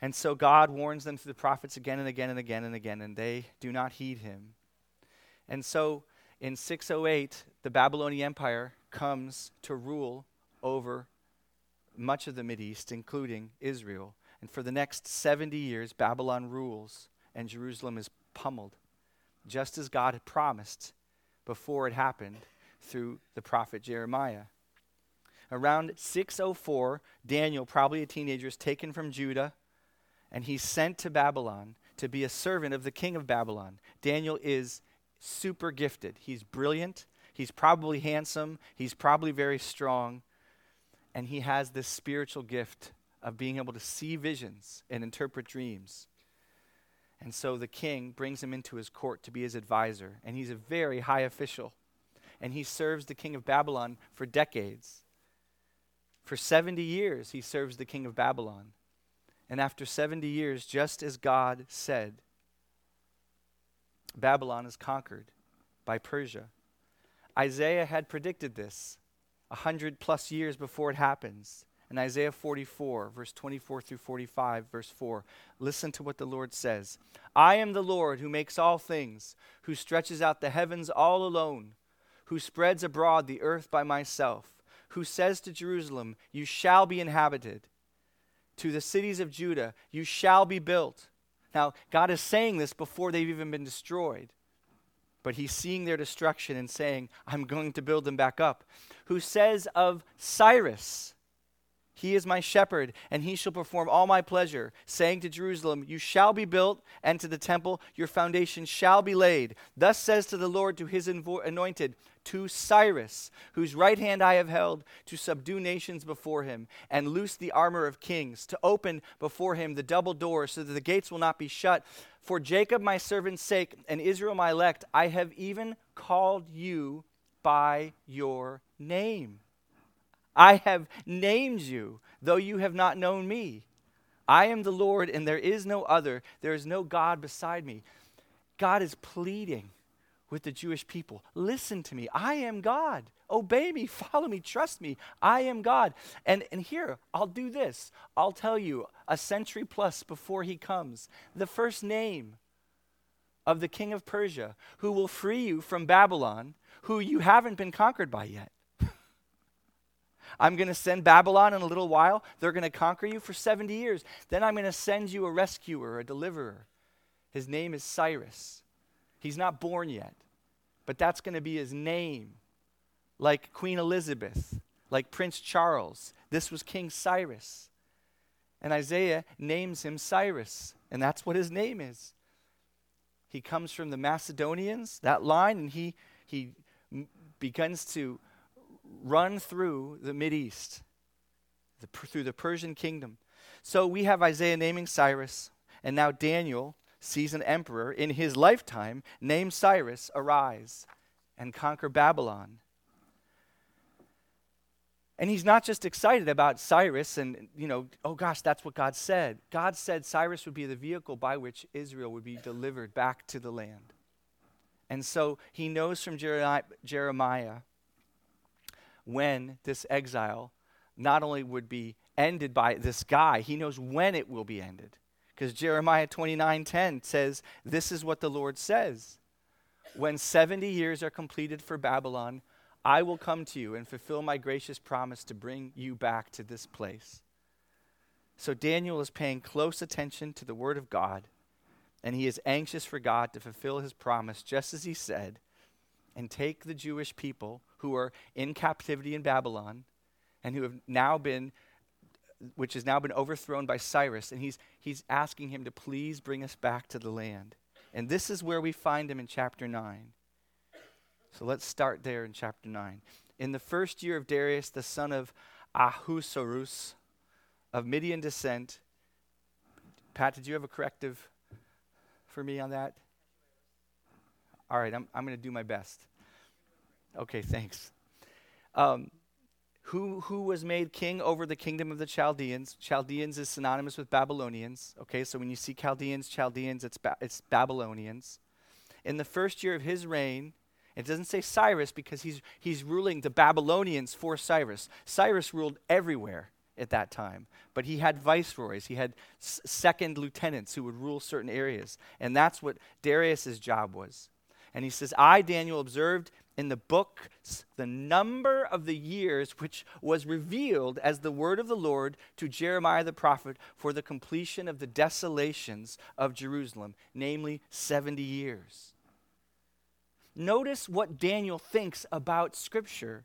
And so God warns them through the prophets again and again and again and again, and they do not heed him. And so in 608, the Babylonian Empire comes to rule over much of the Mideast, including Israel. And for the next 70 years, Babylon rules, and Jerusalem is pummeled, just as God had promised before it happened through the prophet Jeremiah. Around 604, Daniel, probably a teenager, is taken from Judah, and he's sent to Babylon to be a servant of the king of Babylon. Daniel is super gifted. He's brilliant. He's probably handsome. He's probably very strong. And he has this spiritual gift of being able to see visions and interpret dreams. And so the king brings him into his court to be his advisor. And he's a very high official. And he serves the king of Babylon for decades. For 70 years, he serves the king of Babylon. And after 70 years, just as God said, Babylon is conquered by Persia. Isaiah had predicted this 100+ years before it happens. In Isaiah 44, verse 24 through 45, verse 4, listen to what the Lord says. I am the Lord who makes all things, who stretches out the heavens all alone, who spreads abroad the earth by myself, who says to Jerusalem, you shall be inhabited. To the cities of Judah, you shall be built. Now, God is saying this before they've even been destroyed. But he's seeing their destruction and saying, I'm going to build them back up. Who says of Cyrus, he is my shepherd, and he shall perform all my pleasure, saying to Jerusalem, you shall be built, and to the temple, your foundation shall be laid. Thus says to the Lord, to his anointed, to Cyrus, whose right hand I have held, to subdue nations before him, and loose the armor of kings, to open before him the double door, so that the gates will not be shut. For Jacob my servant's sake, and Israel my elect, I have even called you by your name. I have named you, though you have not known me. I am the Lord, and there is no other. There is no God beside me. God is pleading with the Jewish people. Listen to me. I am God. Obey me. Follow me. Trust me. I am God. And here, I'll do this. I'll tell you, a century plus before he comes, the first name of the king of Persia, who will free you from Babylon, who you haven't been conquered by yet. I'm going to send Babylon in a little while. They're going to conquer you for 70 years. Then I'm going to send you a rescuer, a deliverer. His name is Cyrus. He's not born yet, but that's going to be his name. Like Queen Elizabeth, like Prince Charles. This was King Cyrus. And Isaiah names him Cyrus, and that's what his name is. He comes from the Macedonians, that line, and he begins to run through the Mideast, through the Persian kingdom. So we have Isaiah naming Cyrus, and now Daniel sees an emperor in his lifetime named Cyrus arise and conquer Babylon. And he's not just excited about Cyrus and, oh gosh, that's what God said. God said Cyrus would be the vehicle by which Israel would be delivered back to the land. And so he knows from Jeremiah when this exile not only would be ended by this guy, he knows when it will be ended. Because Jeremiah 29:10 says, this is what the Lord says. When 70 years are completed for Babylon, I will come to you and fulfill my gracious promise to bring you back to this place. So Daniel is paying close attention to the word of God, and he is anxious for God to fulfill his promise, just as he said, and take the Jewish people who are in captivity in Babylon and which has now been overthrown by Cyrus, and he's asking him to please bring us back to the land. And this is where we find him in chapter 9. So let's start there in chapter 9. In the first year of Darius, the son of Ahasuerus, of Median descent. Pat, did you have a corrective for me on that? All right, I'm going to do my best. Okay, thanks. Who was made king over the kingdom of the Chaldeans? Chaldeans is synonymous with Babylonians. Okay, so when you see Chaldeans, it's Babylonians. In the first year of his reign, it doesn't say Cyrus because he's ruling the Babylonians for Cyrus. Cyrus ruled everywhere at that time. But he had viceroys. He had second lieutenants who would rule certain areas. And that's what Darius's job was. And he says, I, Daniel, observed in the book the number of the years which was revealed as the word of the Lord to Jeremiah the prophet for the completion of the desolations of Jerusalem, namely 70 years. Notice what Daniel thinks about Scripture.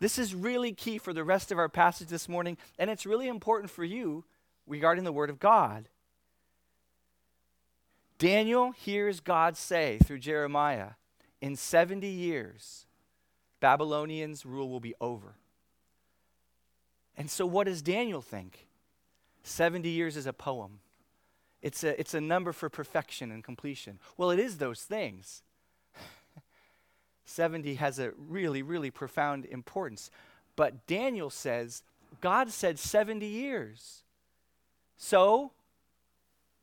This is really key for the rest of our passage this morning, and it's really important for you regarding the Word of God. Daniel hears God say through Jeremiah, in 70 years, Babylonians' rule will be over. And so what does Daniel think? 70 years is a poem. It's a number for perfection and completion. Well, it is those things. 70 has a really, really profound importance. But Daniel says, God said 70 years. So,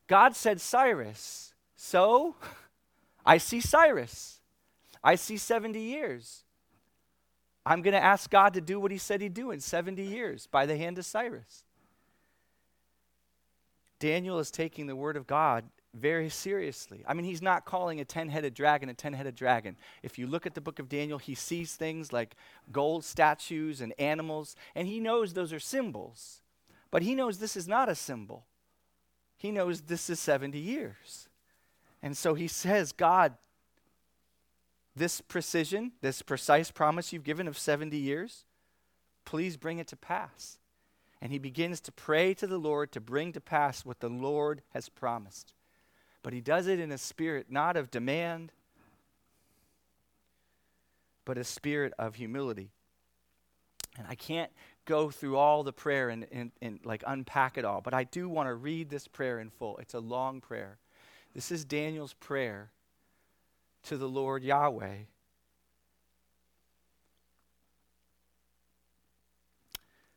God said Cyrus. So, I see Cyrus. I see 70 years. I'm going to ask God to do what he said he'd do in 70 years by the hand of Cyrus. Daniel is taking the word of God very seriously. I mean, he's not calling a 10-headed dragon a 10-headed dragon. If you look at the book of Daniel, he sees things like gold statues and animals, and he knows those are symbols. But he knows this is not a symbol. He knows this is 70 years. And so he says, God, this precision, this precise promise you've given of 70 years, please bring it to pass. And he begins to pray to the Lord to bring to pass what the Lord has promised. But he does it in a spirit not of demand, but a spirit of humility. And I can't go through all the prayer and like unpack it all, but I do want to read this prayer in full. It's a long prayer. This is Daniel's prayer to the Lord Yahweh.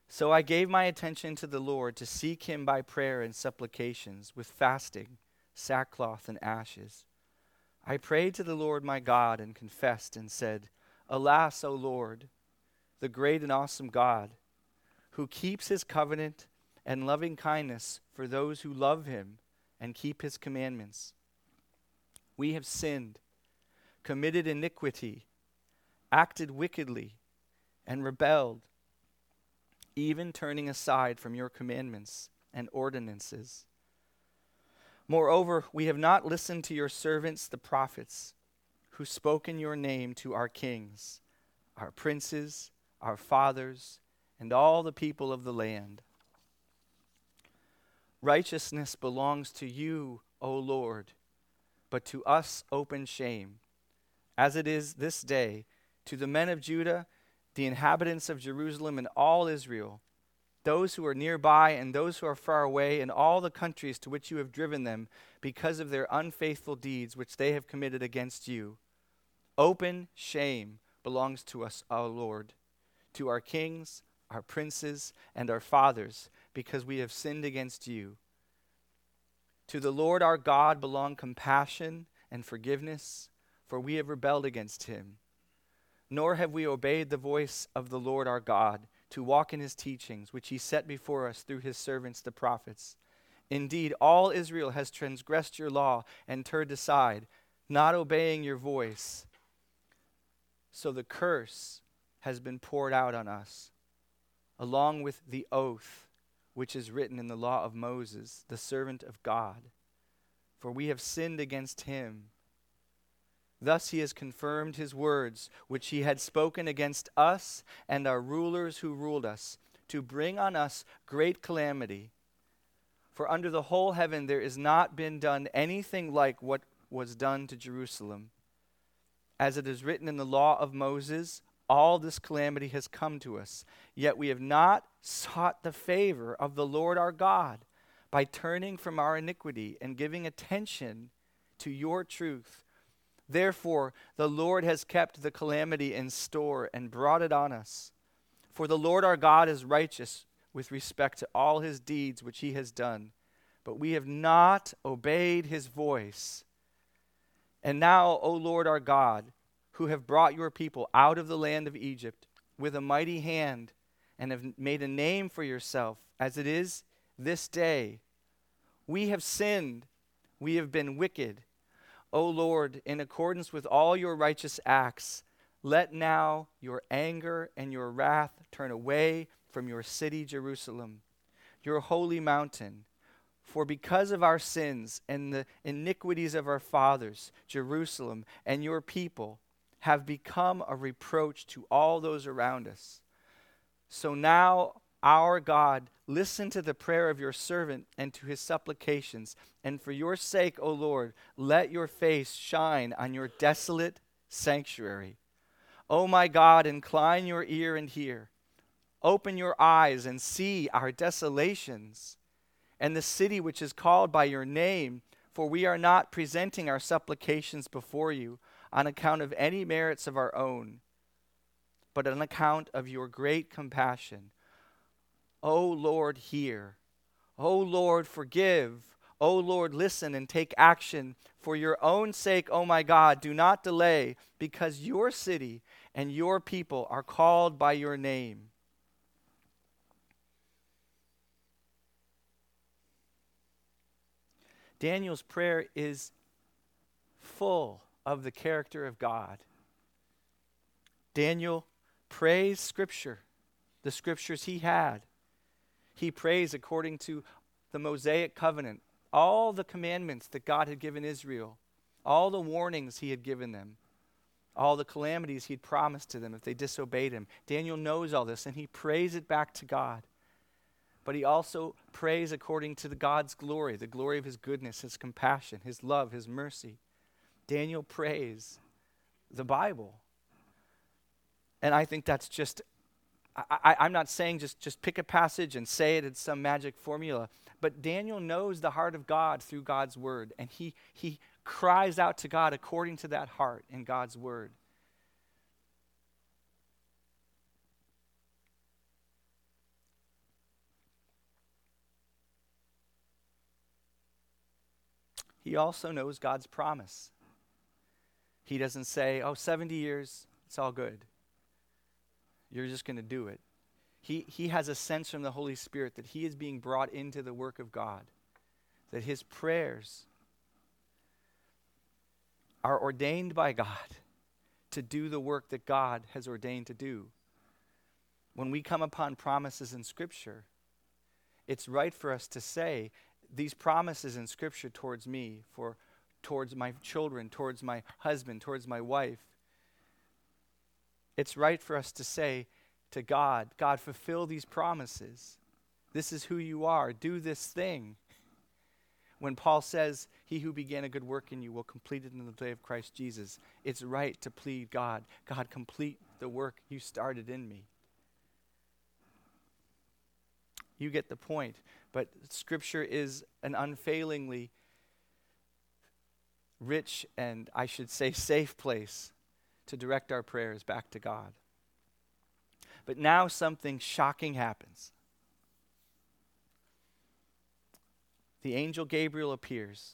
So I gave my attention to the Lord to seek him by prayer and supplications with fasting, sackcloth and ashes. I prayed to the Lord my God and confessed and said, Alas, O Lord, the great and awesome God, who keeps his covenant and loving kindness for those who love him and keep his commandments. We have sinned, committed iniquity, acted wickedly, and rebelled, even turning aside from your commandments and ordinances. Moreover, we have not listened to your servants, the prophets, who spoke in your name to our kings, our princes, our fathers, and all the people of the land. Righteousness belongs to you, O Lord, but to us open shame, as it is this day, to the men of Judah, the inhabitants of Jerusalem and all Israel, those who are nearby and those who are far away, and all the countries to which you have driven them because of their unfaithful deeds which they have committed against you. Open shame belongs to us, our Lord, to our kings, our princes, and our fathers, because we have sinned against you. To the Lord our God belong compassion and forgiveness, for we have rebelled against him. Nor have we obeyed the voice of the Lord our God, to walk in his teachings, which he set before us through his servants, the prophets. Indeed, all Israel has transgressed your law and turned aside, not obeying your voice. So the curse has been poured out on us, along with the oath which is written in the law of Moses, the servant of God. For we have sinned against him. Thus he has confirmed his words, which he had spoken against us and our rulers who ruled us, to bring on us great calamity. For under the whole heaven there has not been done anything like what was done to Jerusalem. As it is written in the law of Moses, all this calamity has come to us. Yet we have not sought the favor of the Lord our God by turning from our iniquity and giving attention to your truth. Therefore, the Lord has kept the calamity in store and brought it on us. For the Lord our God is righteous with respect to all his deeds which he has done, but we have not obeyed his voice. And now, O Lord our God, who have brought your people out of the land of Egypt with a mighty hand and have made a name for yourself, as it is this day. We have sinned. We have been wicked. O Lord, in accordance with all your righteous acts, let now your anger and your wrath turn away from your city, Jerusalem, your holy mountain. For because of our sins and the iniquities of our fathers, Jerusalem and your people have become a reproach to all those around us. So now, our God, listen to the prayer of your servant and to his supplications. And for your sake, O Lord, let your face shine on your desolate sanctuary. O my God, incline your ear and hear. Open your eyes and see our desolations and the city which is called by your name, for we are not presenting our supplications before you on account of any merits of our own, but on account of your great compassion. O Lord, hear. O Lord, forgive. O Lord, listen and take action. For your own sake, O my God, do not delay, because your city and your people are called by your name. Daniel's prayer is full of the character of God. Daniel prays Scripture, the Scriptures he had. He prays according to the Mosaic covenant, all the commandments that God had given Israel, all the warnings he had given them, all the calamities he'd promised to them if they disobeyed him. Daniel knows all this, and he prays it back to God. But he also prays according to God's glory, the glory of his goodness, his compassion, his love, his mercy. Daniel prays the Bible. And I think that's just, I'm not saying just pick a passage and say it in some magic formula. But Daniel knows the heart of God through God's word. And he cries out to God according to that heart in God's word. He also knows God's promise. He doesn't say, 70 years, it's all good. You're just going to do it. He has a sense from the Holy Spirit that he is being brought into the work of God, that his prayers are ordained by God to do the work that God has ordained to do. When we come upon promises in Scripture, it's right for us to say, these promises in Scripture towards me, towards my children, towards my husband, towards my wife. It's right for us to say to God, God, fulfill these promises. This is who you are. Do this thing. When Paul says, he who began a good work in you will complete it in the day of Christ Jesus, it's right to plead God. God, complete the work you started in me. You get the point. But Scripture is an unfailingly rich and, I should say, safe place to direct our prayers back to God. But now something shocking happens. The angel Gabriel appears,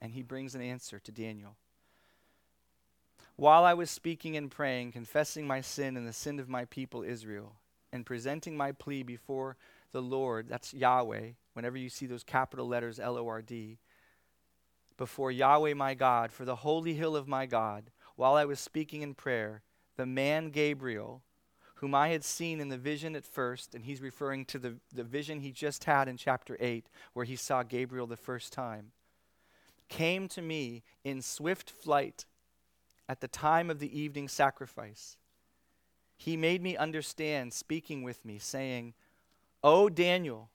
and he brings an answer to Daniel. While I was speaking and praying, confessing my sin and the sin of my people Israel, and presenting my plea before the Lord, that's Yahweh, whenever you see those capital letters, L-O-R-D, before Yahweh my God, for the holy hill of my God, while I was speaking in prayer, the man Gabriel, whom I had seen in the vision at first, and he's referring to the vision he just had in chapter 8, where he saw Gabriel the first time, came to me in swift flight at the time of the evening sacrifice. He made me understand, speaking with me, saying, O Daniel,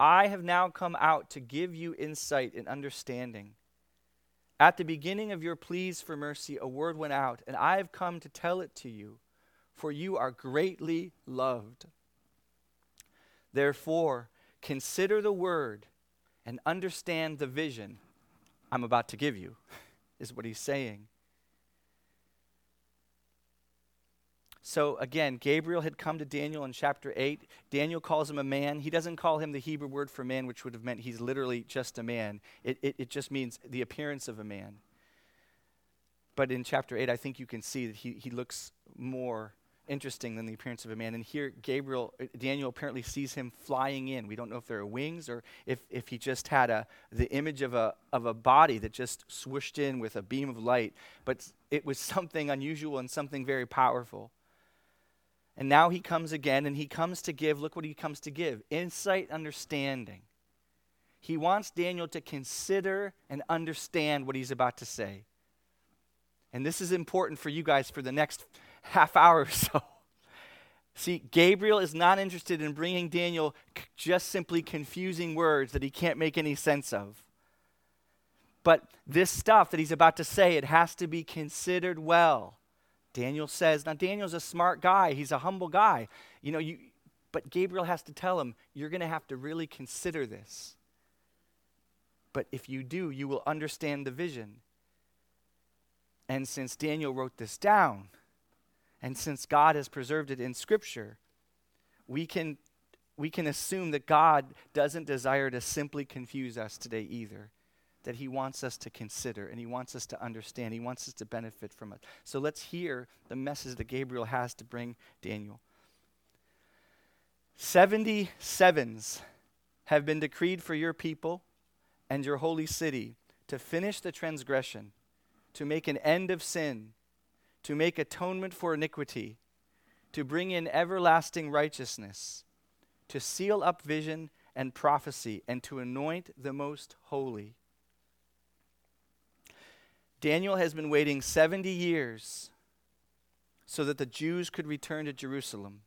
I have now come out to give you insight and understanding. At the beginning of your pleas for mercy, a word went out, and I have come to tell it to you, for you are greatly loved. Therefore, consider the word and understand the vision I'm about to give you, is what he's saying. So again, Gabriel had come to Daniel in chapter 8. Daniel calls him a man. He doesn't call him the Hebrew word for man, which would have meant he's literally just a man. It just means the appearance of a man. But in chapter 8, I think you can see that he looks more interesting than the appearance of a man. And here, Daniel apparently sees him flying in. We don't know if there are wings or if he just had the image of a body that just swooshed in with a beam of light. But it was something unusual and something very powerful. And now he comes again, and he comes to give, look what he comes to give, insight, understanding. He wants Daniel to consider and understand what he's about to say. And this is important for you guys for the next half hour or so. See, Gabriel is not interested in bringing Daniel just simply confusing words that he can't make any sense of. But this stuff that he's about to say, it has to be considered well. Daniel says, now Daniel's a smart guy. He's a humble guy. But Gabriel has to tell him, you're going to have to really consider this. But if you do, you will understand the vision. And since Daniel wrote this down, and since God has preserved it in Scripture, we can assume that God doesn't desire to simply confuse us today either. That he wants us to consider, and he wants us to understand. He wants us to benefit from it. So let's hear the message that Gabriel has to bring Daniel. 77s have been decreed for your people and your holy city to finish the transgression, to make an end of sin, to make atonement for iniquity, to bring in everlasting righteousness, to seal up vision and prophecy, and to anoint the most holy. Daniel has been waiting 70 years so that the Jews could return to Jerusalem.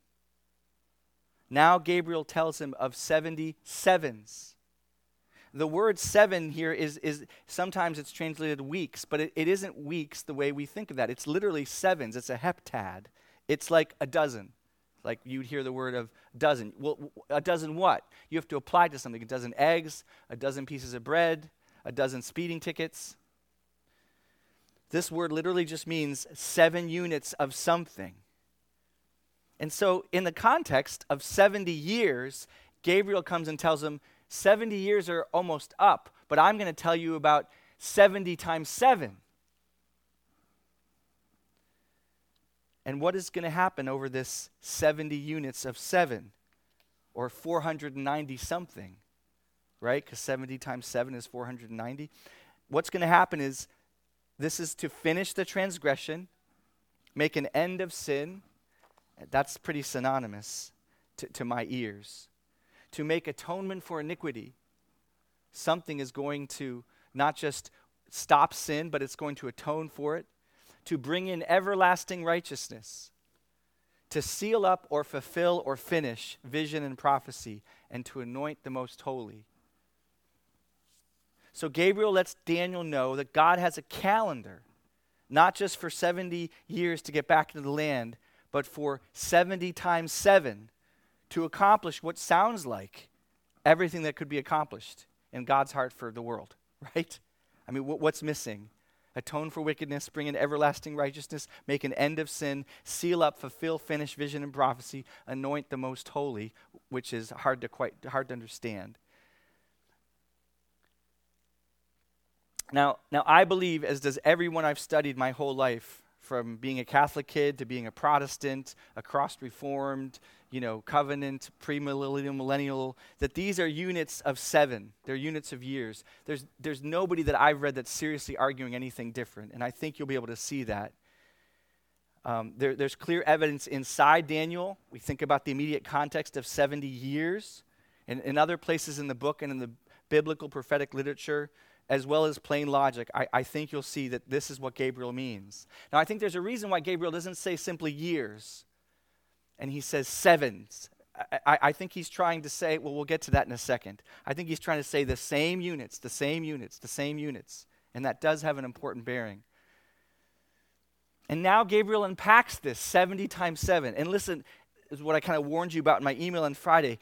Now Gabriel tells him of 77s. The word seven here is sometimes it's translated weeks, but it isn't weeks the way we think of that. It's literally sevens. It's a heptad. It's like a dozen. Like you'd hear the word of dozen. Well, a dozen what? You have to apply to something. A dozen eggs, a dozen pieces of bread, a dozen speeding tickets. This word literally just means 7 units of something. And so in the context of 70 years, Gabriel comes and tells him, 70 years are almost up, but I'm going to tell you about 70 times 7. And what is going to happen over this 70 units of 7, or 490 something, right? Because 70 times 7 is 490. What's going to happen is, this is to finish the transgression, make an end of sin. That's pretty synonymous to my ears. To make atonement for iniquity. Something is going to not just stop sin, but it's going to atone for it. To bring in everlasting righteousness. To seal up or fulfill or finish vision and prophecy. And to anoint the most holy. So Gabriel lets Daniel know that God has a calendar, not just for 70 years to get back into the land, but for 70 times 7 to accomplish what sounds like everything that could be accomplished in God's heart for the world, right? I mean, what's missing? Atone for wickedness, bring in everlasting righteousness, make an end of sin, seal up, fulfill, finish vision and prophecy, anoint the most holy, which is hard to understand. Now, I believe, as does everyone I've studied my whole life, from being a Catholic kid to being a Protestant, a cross-reformed, covenant, premillennial, millennial, that these are units of 7. They're units of years. There's nobody that I've read that's seriously arguing anything different, and I think you'll be able to see that. There's clear evidence inside Daniel. We think about the immediate context of 70 years, and in other places in the book and in the biblical prophetic literature, as well as plain logic, I think you'll see that this is what Gabriel means. Now, I think there's a reason why Gabriel doesn't say simply years, and he says 7s. I think he's trying to say, well, we'll get to that in a second. I think he's trying to say the same units, the same units, the same units, and that does have an important bearing. And now Gabriel unpacks this 70 times 7. And listen, this is what I kind of warned you about in my email on Friday.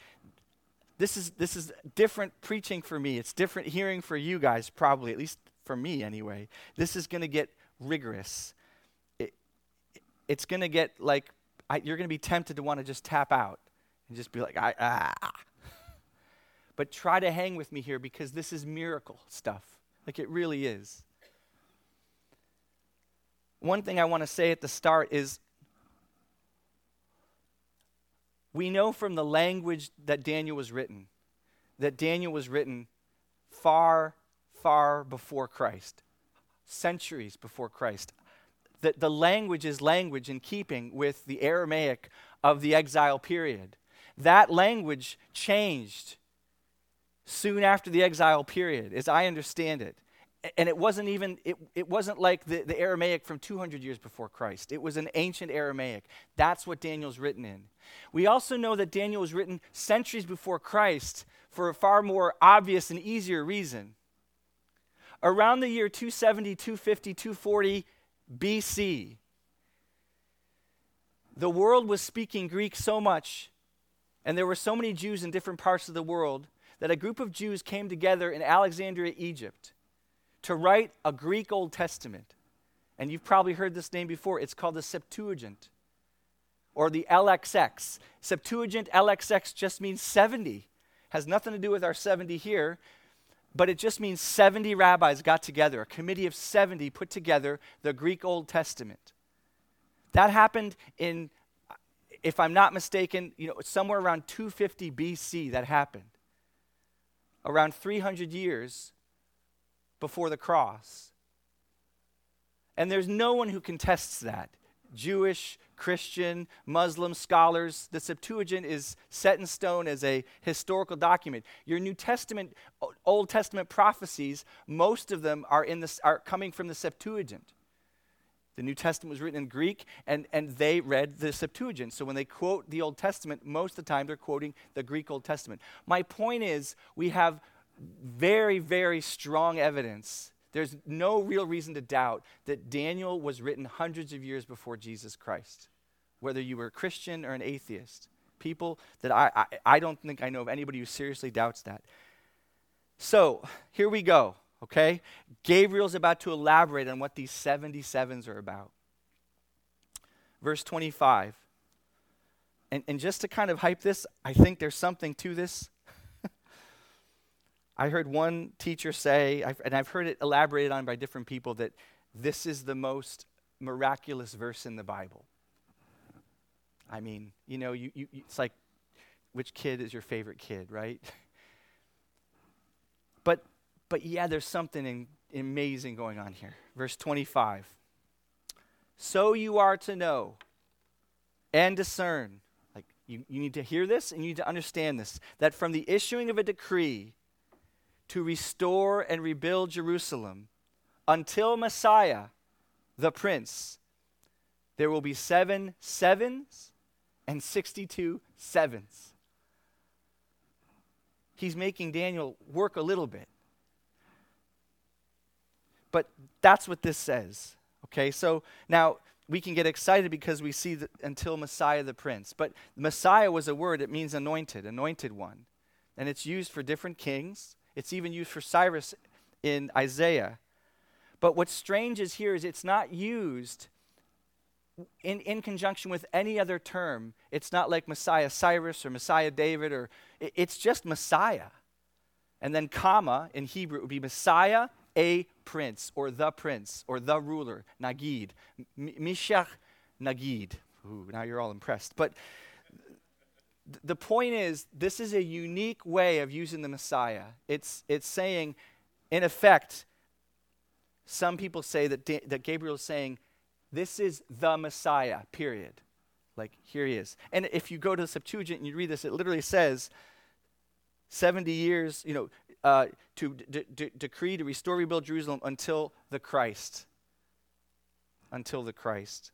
This is different preaching for me. It's different hearing for you guys, probably, at least for me anyway. This is going to get rigorous. It's going to get like, you're going to be tempted to want to just tap out and just be like, But try to hang with me here because this is miracle stuff. Like it really is. One thing I want to say at the start is We know from the language that Daniel was written far, far before Christ, centuries before Christ. That the language is language in keeping with the Aramaic of the exile period. That language changed soon after the exile period, as I understand it. And it wasn't like the Aramaic from 200 years before Christ. It was an ancient Aramaic. That's what Daniel's written in. We also know that Daniel was written centuries before Christ for a far more obvious and easier reason. Around the year 270, 250, 240 BC, the world was speaking Greek so much, and there were so many Jews in different parts of the world, that a group of Jews came together in Alexandria, Egypt, to write a Greek Old Testament. And you've probably heard this name before. It's called the Septuagint, or the LXX. Septuagint, LXX just means 70. Has nothing to do with our 70 here, but it just means 70 rabbis got together. A committee of 70 put together the Greek Old Testament. That happened in, if I'm not mistaken, somewhere around 250 BC that happened. Around 300 years before the cross. And there's no one who contests that. Jewish, Christian, Muslim scholars, the Septuagint is set in stone as a historical document. Your New Testament, Old Testament prophecies, most of them are coming from the Septuagint. The New Testament was written in Greek, and they read the Septuagint. So when they quote the Old Testament, most of the time they're quoting the Greek Old Testament. My point is, we have very, very strong evidence. There's no real reason to doubt that Daniel was written hundreds of years before Jesus Christ, whether you were a Christian or an atheist. People that I don't think I know of anybody who seriously doubts that. So here we go, okay? Gabriel's about to elaborate on what these 77s are about. Verse 25. And just to kind of hype this, I think there's something to this. I heard one teacher say, and I've heard it elaborated on by different people, that this is the most miraculous verse in the Bible. I mean, it's like, which kid is your favorite kid, right? But yeah, there's something amazing going on here. Verse 25. So you are to know and discern. Like you need to hear this and you need to understand this, that from the issuing of a decree to restore and rebuild Jerusalem until Messiah, the Prince, there will be 7 sevens and 62 sevens. He's making Daniel work a little bit. But that's what this says. Okay, so now we can get excited because we see that until Messiah, the Prince. But Messiah was a word, it means anointed, anointed one. And it's used for different kings. It's even used for Cyrus in Isaiah. But what's strange is here is it's not used in conjunction with any other term. It's not like Messiah Cyrus or Messiah David, or it's just Messiah. And then comma in Hebrew, it would be Messiah, a prince, or the ruler, Nagid. Mishach, Nagid. Ooh, now you're all impressed. But the point is, this is a unique way of using the Messiah. It's saying, in effect, some people say that Gabriel is saying, this is the Messiah, period. Like, here he is. And if you go to the Septuagint and you read this, it literally says, 70 years, to decree, to restore, rebuild Jerusalem until the Christ. Until the Christ.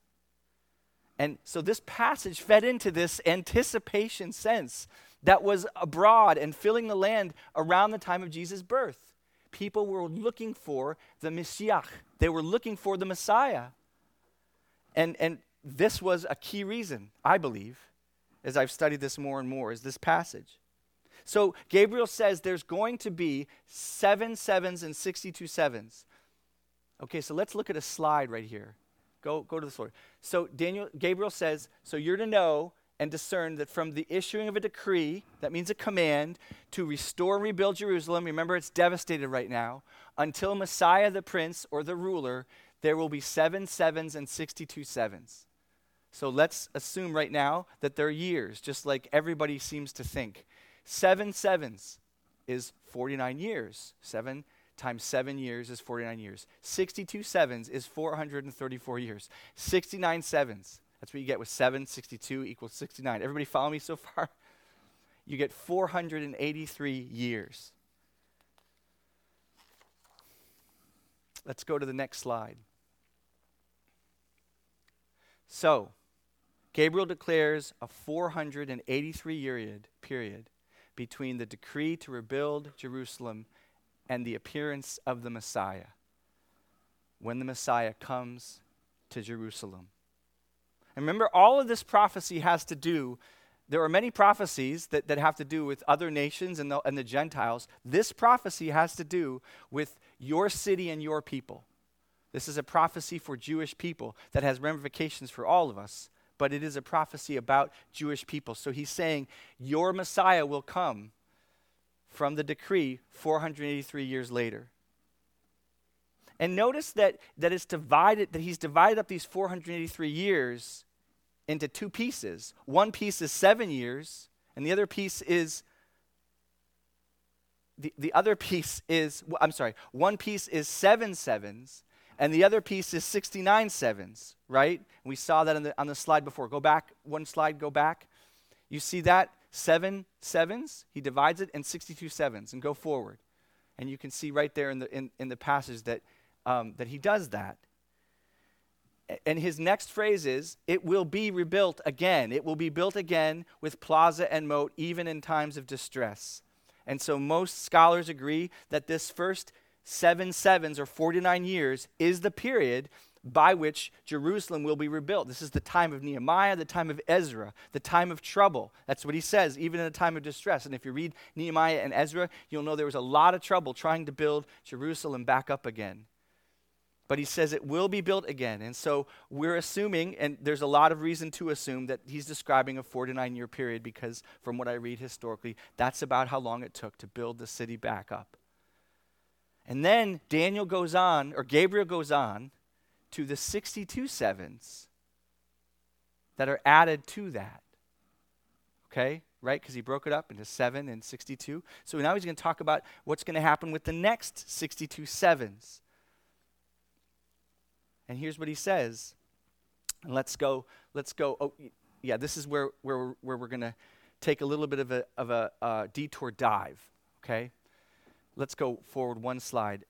And so this passage fed into this anticipation sense that was abroad and filling the land around the time of Jesus' birth. People were looking for the Mishach. They were looking for the Messiah. And this was a key reason, I believe, as I've studied this more and more, is this passage. So Gabriel says there's going to be 7 sevens and 62 sevens. Okay, so let's look at a slide right here. Go to the slide. So Gabriel says, so you're to know and discern that from the issuing of a decree, that means a command, to restore and rebuild Jerusalem, remember it's devastated right now, until Messiah the Prince or the ruler, there will be 7 sevens and 62 sevens. So let's assume right now that they're years, just like everybody seems to think. 7 sevens is 49 years. 7 times 7 years is 49 years. 62 sevens is 434 years. 69 sevens, that's what you get with 7, 62 equals 69. Everybody follow me so far? You get 483 years. Let's go to the next slide. So, Gabriel declares a 483-year period between the decree to rebuild Jerusalem and the appearance of the Messiah, when the Messiah comes to Jerusalem. And remember, all of this prophecy has to do, there are many prophecies that have to do with other nations and the Gentiles. This prophecy has to do with your city and your people. This is a prophecy for Jewish people that has ramifications for all of us, but it is a prophecy about Jewish people. So he's saying, your Messiah will come from the decree 483 years later. And notice that it's divided, that he's divided up these 483 years into two pieces. One piece is 7 years, and the other piece is one piece is 7 sevens. And the other piece is 69 sevens, right? We saw that on the slide before. Go back, one slide, go back. You see that? 7 sevens, he divides it, and 62 sevens, and go forward. And you can see right there in the passage that he does that. And his next phrase is, it will be rebuilt again. It will be built again with plaza and moat, even in times of distress. And so most scholars agree that this first 7 sevens, or 49 years, is the period by which Jerusalem will be rebuilt. This is the time of Nehemiah, the time of Ezra, the time of trouble. That's what he says, even in a time of distress. And if you read Nehemiah and Ezra, you'll know there was a lot of trouble trying to build Jerusalem back up again. But he says it will be built again. And so we're assuming, and there's a lot of reason to assume, that he's describing a 49-year period, because from what I read historically, that's about how long it took to build the city back up. And then Daniel goes on, or Gabriel goes on, to the 62 sevens that are added to that. Okay? Right? Because he broke it up into 7 and 62. So now he's going to talk about what's going to happen with the next 62 sevens. And here's what he says. And let's go. Oh, yeah, this is where we're going to take a little bit of a detour dive. Okay? Let's go forward one slide.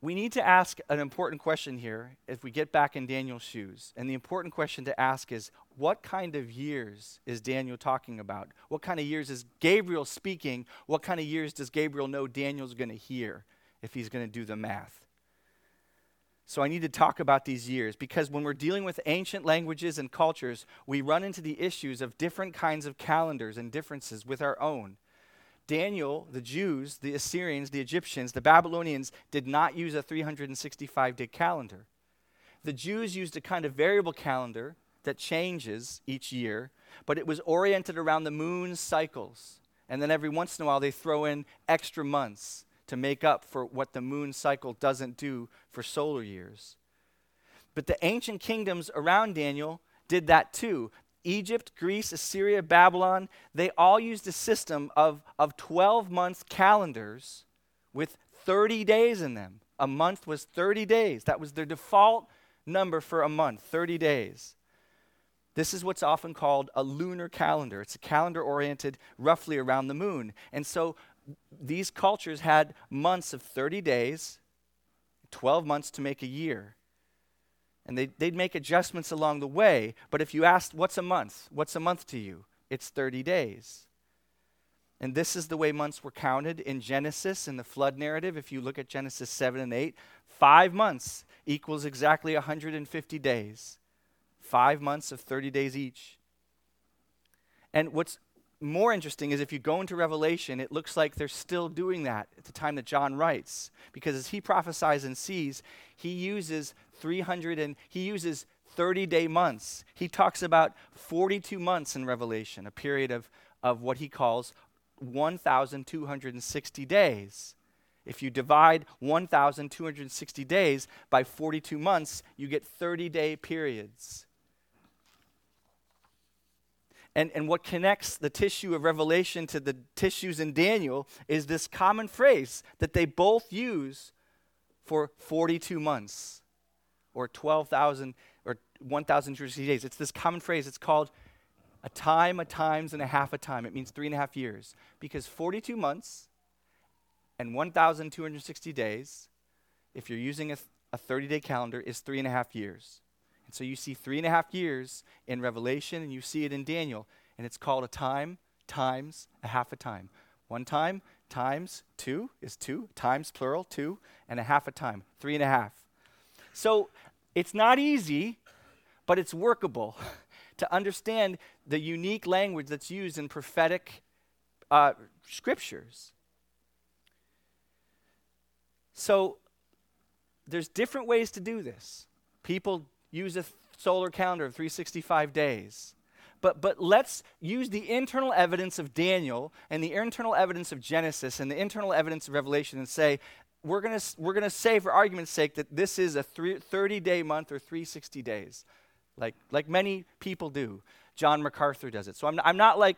We need to ask an important question here if we get back in Daniel's shoes. And the important question to ask is, what kind of years is Daniel talking about? What kind of years is Gabriel speaking? What kind of years does Gabriel know Daniel's going to hear if he's going to do the math? So I need to talk about these years, because when we're dealing with ancient languages and cultures, we run into the issues of different kinds of calendars and differences with our own. Daniel, the Jews, the Assyrians, the Egyptians, the Babylonians did not use a 365-day calendar. The Jews used a kind of variable calendar that changes each year, but it was oriented around the moon cycles. And then every once in a while they throw in extra months to make up for what the moon cycle doesn't do for solar years. But the ancient kingdoms around Daniel did that too. Egypt, Greece, Assyria, Babylon, they all used a system of 12-month calendars with 30 days in them. A month was 30 days. That was their default number for a month, 30 days. This is what's often called a lunar calendar. It's a calendar oriented roughly around the moon. And so these cultures had months of 30 days, 12 months to make a year. And they'd make adjustments along the way, but if you asked, what's a month? What's a month to you? It's 30 days. And this is the way months were counted in Genesis, in the flood narrative. If you look at Genesis 7 and 8, 5 months equals exactly 150 days. 5 months of 30 days each. And what's more interesting is if you go into Revelation, it looks like they're still doing that at the time that John writes, because as he prophesies and sees, he uses 30-day months. He talks about 42 months in Revelation, a period of what he calls 1,260 days. If you divide 1,260 days by 42 months, you get 30-day periods. And what connects the tissue of Revelation to the tissues in Daniel is this common phrase that they both use for 42 months or 12,000 or 1,260 days. It's this common phrase. It's called a time, a times, and a half a time. It means 3.5 years, because 42 months and 1,260 days, if you're using a 30-day calendar, is 3.5 years. And so you see 3.5 years in Revelation, and you see it in Daniel, and it's called a time, times, a half a time. One time, times two is two, times plural, two, and a half a time, 3.5. So it's not easy, but it's workable to understand the unique language that's used in prophetic scriptures. So there's different ways to do this. People use a solar calendar of 365 days. But let's use the internal evidence of Daniel and the internal evidence of Genesis and the internal evidence of Revelation and say, we're gonna say for argument's sake that this is a 30-day month or 360 days, like many people do. John MacArthur does it. So I'm not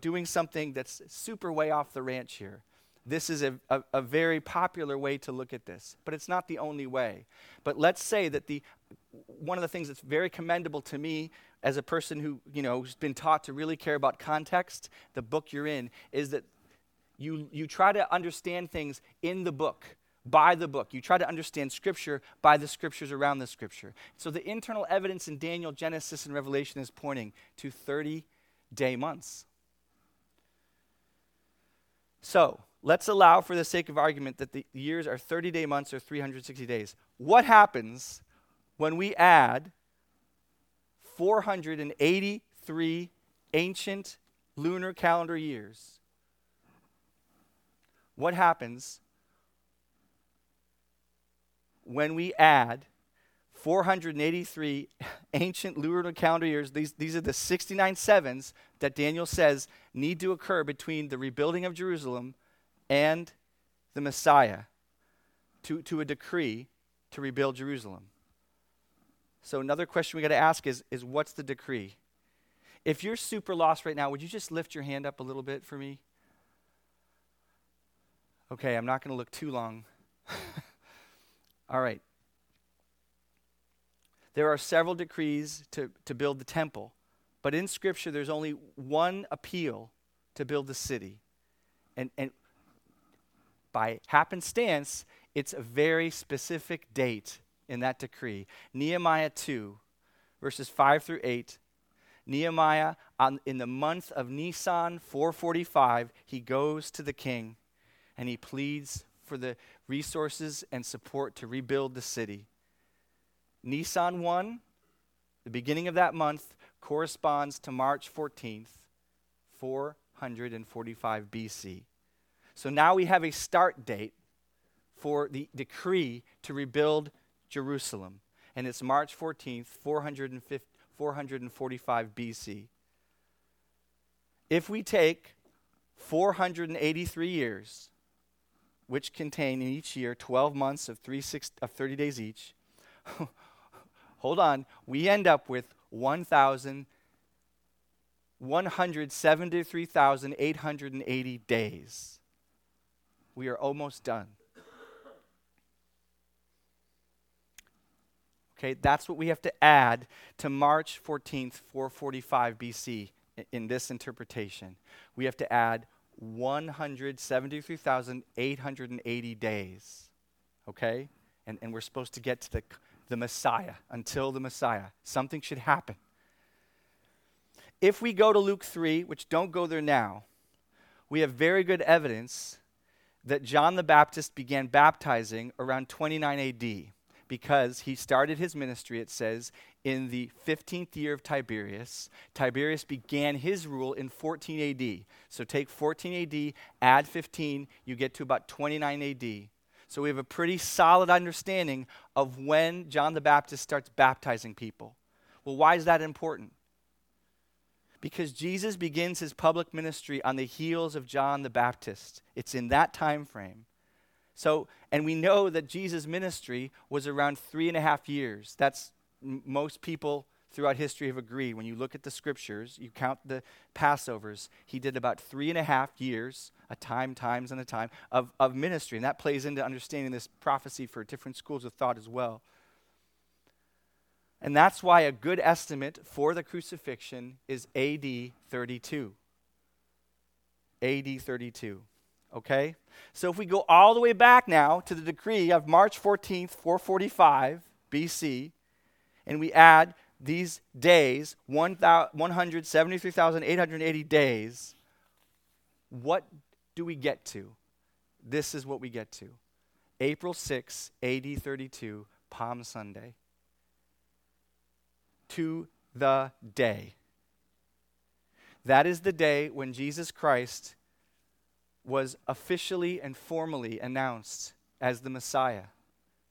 doing something that's super way off the ranch here. This is a very popular way to look at this, but it's not the only way. But let's say that one of the things that's very commendable to me as a person who, who's been taught to really care about context, the book you're in, is that you try to understand things in the book, by the book. You try to understand Scripture by the Scriptures around the Scripture. So the internal evidence in Daniel, Genesis, and Revelation is pointing to 30-day months. So let's allow, for the sake of argument, that the years are 30-day months or 360 days. What happens when we add 483 ancient lunar calendar years? What happens when we add 483 ancient lunar calendar years? These are the 69 sevens that Daniel says need to occur between the rebuilding of Jerusalem and the Messiah to a decree to rebuild Jerusalem. So another question we got to ask is what's the decree? If you're super lost right now, would you just lift your hand up a little bit for me? Okay, I'm not going to look too long. All right. There are several decrees to build the temple, but in Scripture there's only one appeal to build the city. And by happenstance, it's a very specific date in that decree. Nehemiah 2, verses 5 through 8. Nehemiah, in the month of Nisan 445, he goes to the king and he pleads for the resources and support to rebuild the city. Nisan 1, the beginning of that month, corresponds to March 14th, 445 BC. So now we have a start date for the decree to rebuild Jerusalem, and it's March 14th, 445 BC. If we take 483 years, which contain in each year 12 months of 30 days each, hold on, we end up with 173,880 days. We are almost done. Okay, that's what we have to add to March 14th, 445 BC in this interpretation. We have to add 173,880 days. Okay? And we're supposed to get to the Messiah, until the Messiah. Something should happen. If we go to Luke 3, which don't go there now, we have very good evidence that John the Baptist began baptizing around 29 AD because he started his ministry, it says, in the 15th year of Tiberius. Tiberius began his rule in 14 AD. So take 14 AD, add 15, you get to about 29 AD. So we have a pretty solid understanding of when John the Baptist starts baptizing people. Well, why is that important? Because Jesus begins his public ministry on the heels of John the Baptist. It's in that time frame. So, and we know that Jesus' ministry was around 3.5 years. That's most people throughout history have agreed. When you look at the scriptures, you count the Passovers, he did about 3.5 years, a time, of ministry. And that plays into understanding this prophecy for different schools of thought as well. And that's why a good estimate for the crucifixion is AD 32. AD 32, okay? So if we go all the way back now to the decree of March 14th, 445 BC, and we add these days, 173,880 days, what do we get to? This is what we get to. April 6, AD 32, Palm Sunday. To the day. That is the day when Jesus Christ was officially and formally announced as the Messiah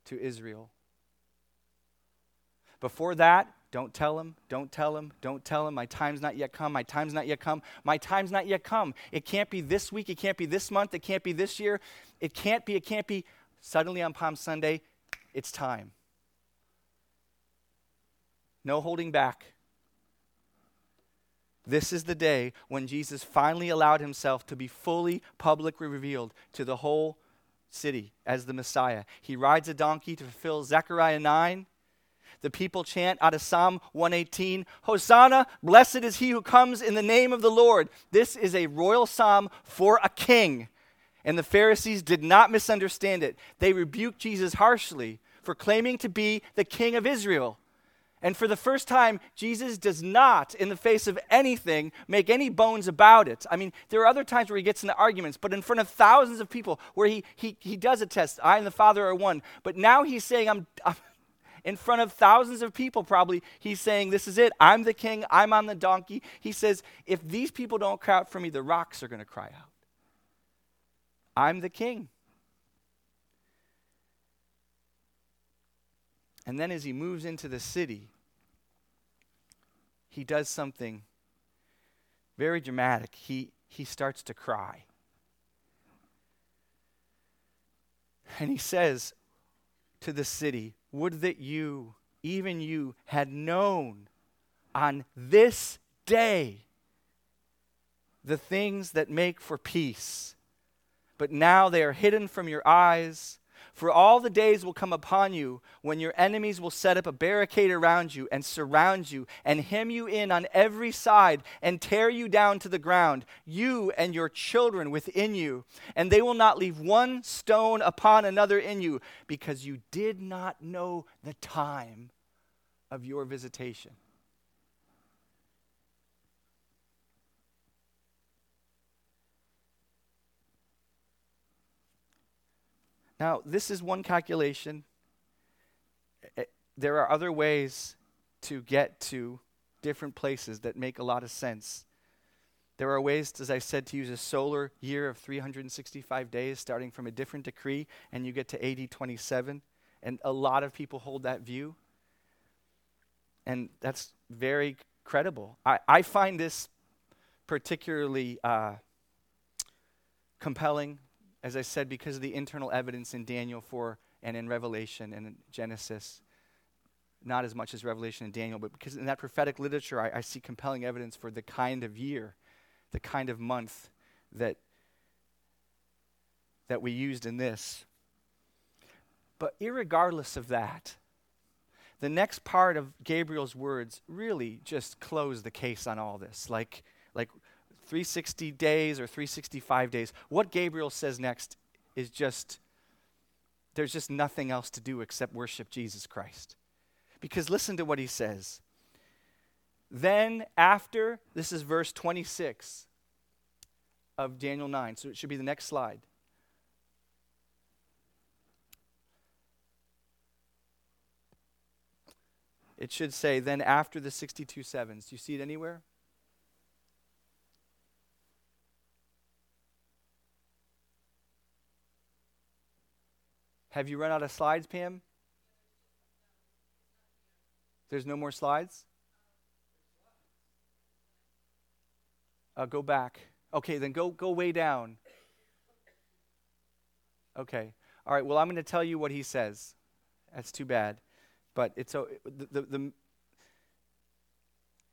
to Israel. Before that, don't tell him, my time's not yet come. It can't be this week, it can't be this month, it can't be this year, it can't be. Suddenly on Palm Sunday, it's time. No holding back. This is the day when Jesus finally allowed himself to be fully publicly revealed to the whole city as the Messiah. He rides a donkey to fulfill Zechariah 9. The people chant out of Psalm 118, Hosanna, blessed is he who comes in the name of the Lord. This is a royal psalm for a king. And the Pharisees did not misunderstand it. They rebuked Jesus harshly for claiming to be the king of Israel. And for the first time, Jesus does not, in the face of anything, make any bones about it. I mean, there are other times where he gets into arguments, but in front of thousands of people where he does a test, I and the Father are one. But now he's saying, I'm in front of thousands of people probably, he's saying, this is it. I'm the king. I'm on the donkey. He says, if these people don't cry out for me, the rocks are going to cry out. I'm the king. And then as he moves into the city, he does something very dramatic. He starts to cry. And he says to the city, would that you, even you, had known on this day the things that make for peace. But now they are hidden from your eyes. For all the days will come upon you when your enemies will set up a barricade around you and surround you and hem you in on every side and tear you down to the ground, you and your children within you. And they will not leave one stone upon another in you because you did not know the time of your visitation. Now, this is one calculation. There are other ways to get to different places that make a lot of sense. There are ways, as I said, to use a solar year of 365 days, starting from a different decree, and you get to AD 27. And a lot of people hold that view. And that's very credible. I find this particularly compelling, as I said, because of the internal evidence in Daniel 4 and in Revelation and in Genesis, not as much as Revelation and Daniel, but because in that prophetic literature, I see compelling evidence for the kind of year, the kind of month that we used in this. But irregardless of that, the next part of Gabriel's words really just close the case on all this. Like 360 days or 365 days. What Gabriel says next is just, there's just nothing else to do except worship Jesus Christ. Because listen to what he says. Then after, this is verse 26 of Daniel 9, so it should be the next slide. It should say, then after the 62 sevens. Do you see it anywhere? Have you run out of slides, Pam? There's no more slides? Go back. Okay, then go way down. Okay. All right, well, I'm going to tell you what he says. That's too bad. But it's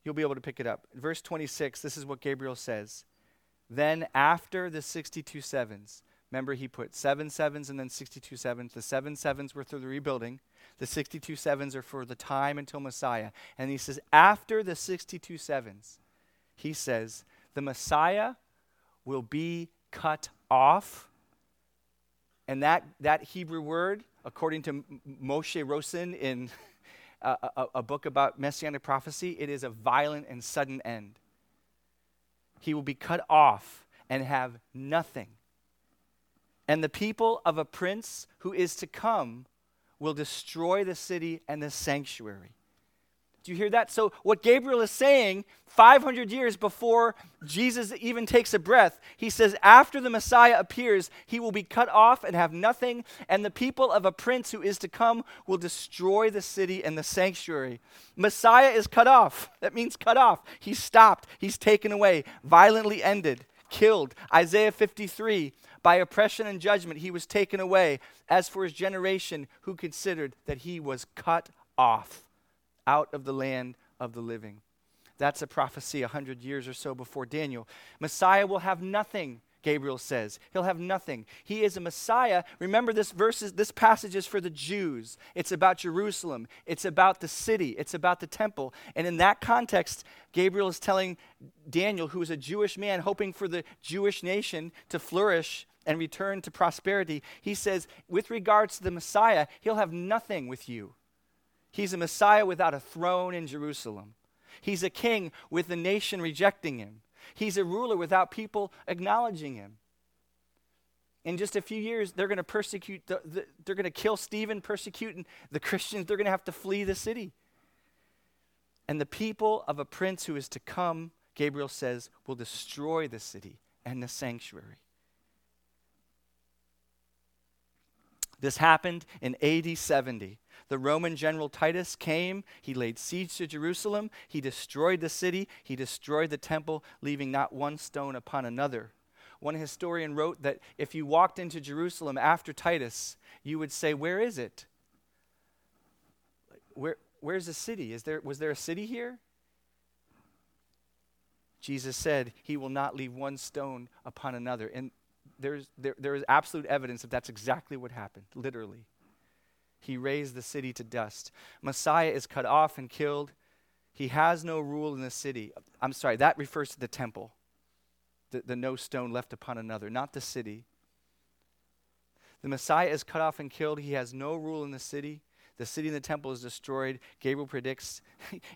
you'll be able to pick it up. In verse 26, this is what Gabriel says. Then after the 62 sevens, remember he put 7 sevens and then 62 sevens. The 7 sevens were through the rebuilding. The 62 sevens are for the time until Messiah. And he says, after the 62 sevens, he says, the Messiah will be cut off. And that Hebrew word, according to Moshe Rosen in a book about Messianic prophecy, it is a violent and sudden end. He will be cut off and have nothing. And the people of a prince who is to come will destroy the city and the sanctuary. Do you hear that? So what Gabriel is saying 500 years before Jesus even takes a breath, he says after the Messiah appears, he will be cut off and have nothing, and the people of a prince who is to come will destroy the city and the sanctuary. Messiah is cut off. That means cut off. He's stopped. He's taken away, violently ended, killed. Isaiah 53, by oppression and judgment, he was taken away. As for his generation, who considered that he was cut off out of the land of the living. That's a prophecy 100 years or so before Daniel. Messiah will have nothing, Gabriel says. He'll have nothing. He is a Messiah. Remember, this passage is for the Jews. It's about Jerusalem. It's about the city. It's about the temple. And in that context, Gabriel is telling Daniel, who is a Jewish man hoping for the Jewish nation to flourish and return to prosperity, he says, with regards to the Messiah, he'll have nothing with you. He's a Messiah without a throne in Jerusalem. He's a king with the nation rejecting him. He's a ruler without people acknowledging him. In just a few years, they're going to persecute, they're going to kill Stephen, persecuting the Christians. They're going to have to flee the city. And the people of a prince who is to come, Gabriel says, will destroy the city and the sanctuary. This happened in AD 70. The Roman general Titus came, he laid siege to Jerusalem, he destroyed the city, he destroyed the temple, leaving not one stone upon another. One historian wrote that if you walked into Jerusalem after Titus, you would say, where is it? Where's the city? Was there a city here? Jesus said, he will not leave one stone upon another. And there is absolute evidence that that's exactly what happened, literally. He raised the city to dust. Messiah is cut off and killed. He has no rule in the city. I'm sorry, that refers to the temple. The no stone left upon another, not the city. The Messiah is cut off and killed. He has no rule in the city. The city and the temple is destroyed. Gabriel predicts.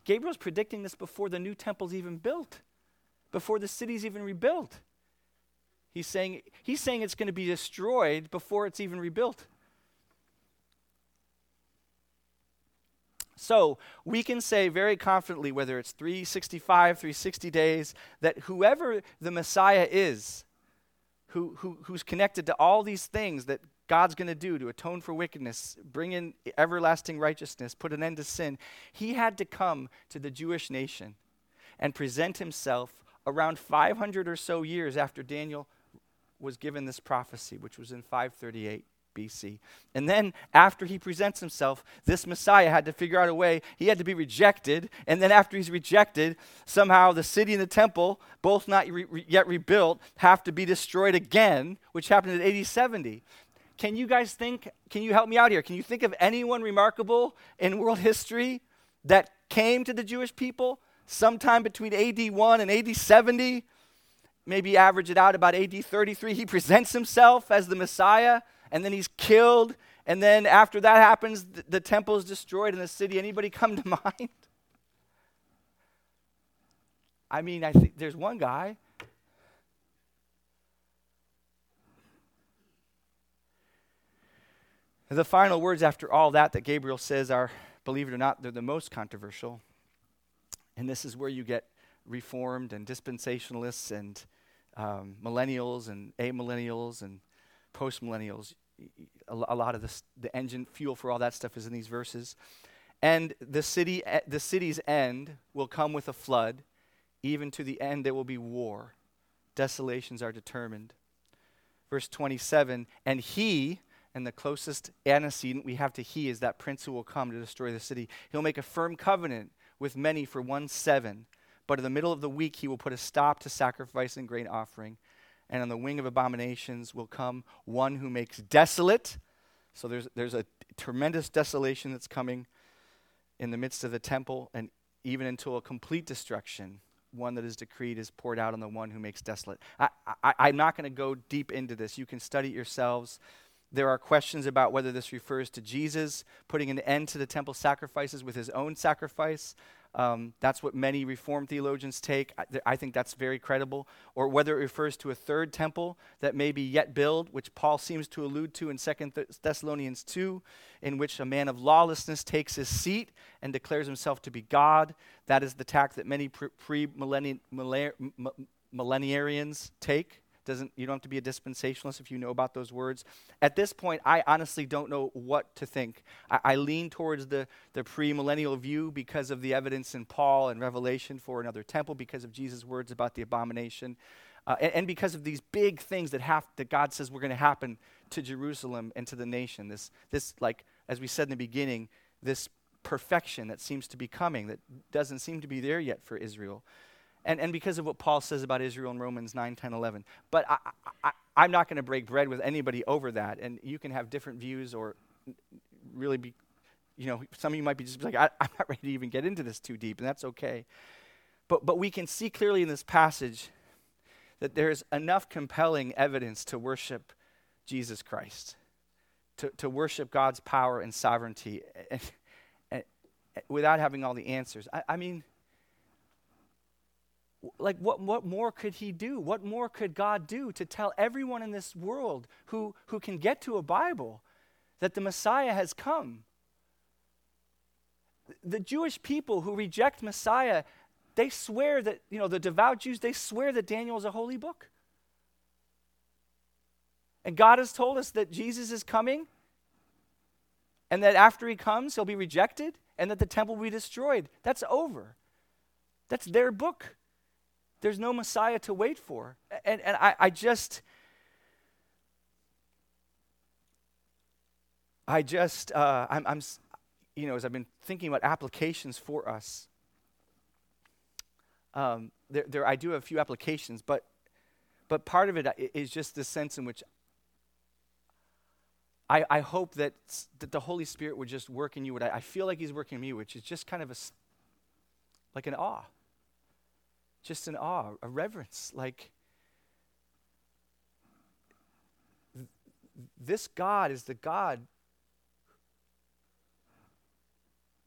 Gabriel's predicting this before the new temple's even built, before the city's even rebuilt. He's saying it's going to be destroyed before it's even rebuilt. So we can say very confidently, whether it's 365, 360 days, that whoever the Messiah is, who's connected to all these things that God's going to do to atone for wickedness, bring in everlasting righteousness, put an end to sin, he had to come to the Jewish nation and present himself around 500 or so years after Daniel was given this prophecy, which was in 538. BC. And then after he presents himself, this Messiah had to figure out a way. He had to be rejected. And then after he's rejected, somehow the city and the temple, both not yet rebuilt, have to be destroyed again, which happened in AD 70. Can you guys think, can you help me out here? Can you think of anyone remarkable in world history that came to the Jewish people sometime between AD 1 and AD 70? Maybe average it out about AD 33. He presents himself as the Messiah. And then he's killed, and then after that happens, the temple is destroyed in the city. Anybody come to mind? I mean, I think there's one guy. The final words after all that Gabriel says are, believe it or not, they're the most controversial. And this is where you get Reformed and dispensationalists and millennials and amillennials and post-millennials. A lot of the engine fuel for all that stuff is in these verses. And the city's end will come with a flood. Even to the end, there will be war. desolations are determined. Verse 27, and he, and the closest antecedent we have to he is that prince who will come to destroy the city. He'll make a firm covenant with many for 1/7, but in the middle of the week he will put a stop to sacrifice and grain offering, and on the wing of abominations will come one who makes desolate. So there's a tremendous desolation that's coming in the midst of the temple, and even until a complete destruction, one that is decreed is poured out on the one who makes desolate. I'm not going to go deep into this. You can study it yourselves. There are questions about whether this refers to Jesus putting an end to the temple sacrifices with his own sacrifice. That's what many Reformed theologians take. I think that's very credible. Or whether it refers to a third temple that may be yet built, which Paul seems to allude to in 2 Thessalonians 2, in which a man of lawlessness takes his seat and declares himself to be God. That is the tack that many pre-millenarians take. You don't have to be a dispensationalist if you know about those words. At this point, I honestly don't know what to think. I lean towards the pre-millennial view because of the evidence in Paul and Revelation for another temple, because of Jesus' words about the abomination, and because of these big things that God says were going to happen to Jerusalem and to the nation. This like as we said in the beginning, this perfection that seems to be coming that doesn't seem to be there yet for Israel. And because of what Paul says about Israel in Romans 9, 10, 11. But I'm not going to break bread with anybody over that. And you can have different views or really be, some of you might be just like, I'm not ready to even get into this too deep. And that's okay. But we can see clearly in this passage that there's enough compelling evidence to worship Jesus Christ, to worship God's power and sovereignty and without having all the answers. I mean... Like what more could he do? What more could God do to tell everyone in this world who can get to a Bible that the Messiah has come? The Jewish people who reject Messiah, they swear that, the devout Jews, they swear that Daniel is a holy book. And God has told us that Jesus is coming and that after he comes, he'll be rejected and that the temple will be destroyed. That's over. That's their book. There's no Messiah to wait for. And as I've been thinking about applications for us, I do have a few applications, but part of it is just the sense in which I hope that the Holy Spirit would just work in you. What I feel like he's working in me, which is just kind of like an awe. Just an awe, a reverence, like this God is the God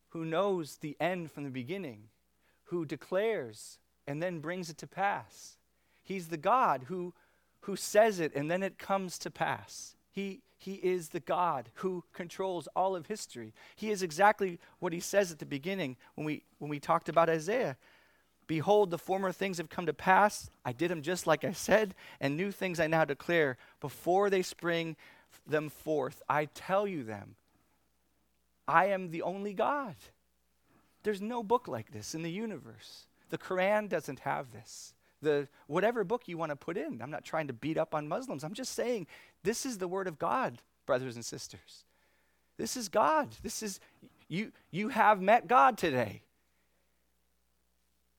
who knows the end from the beginning, who declares and then brings it to pass. He's the God who says it and then it comes to pass. He is the God who controls all of history. He is exactly what he says at the beginning when we talked about Isaiah. Behold, the former things have come to pass. I did them just like I said, and new things I now declare. Before they spring them forth, I tell you them. I am the only God. There's no book like this in the universe. The Quran doesn't have this. Whatever book you want to put in. I'm not trying to beat up on Muslims. I'm just saying this is the word of God, brothers and sisters. This is God. This is you. You have met God today.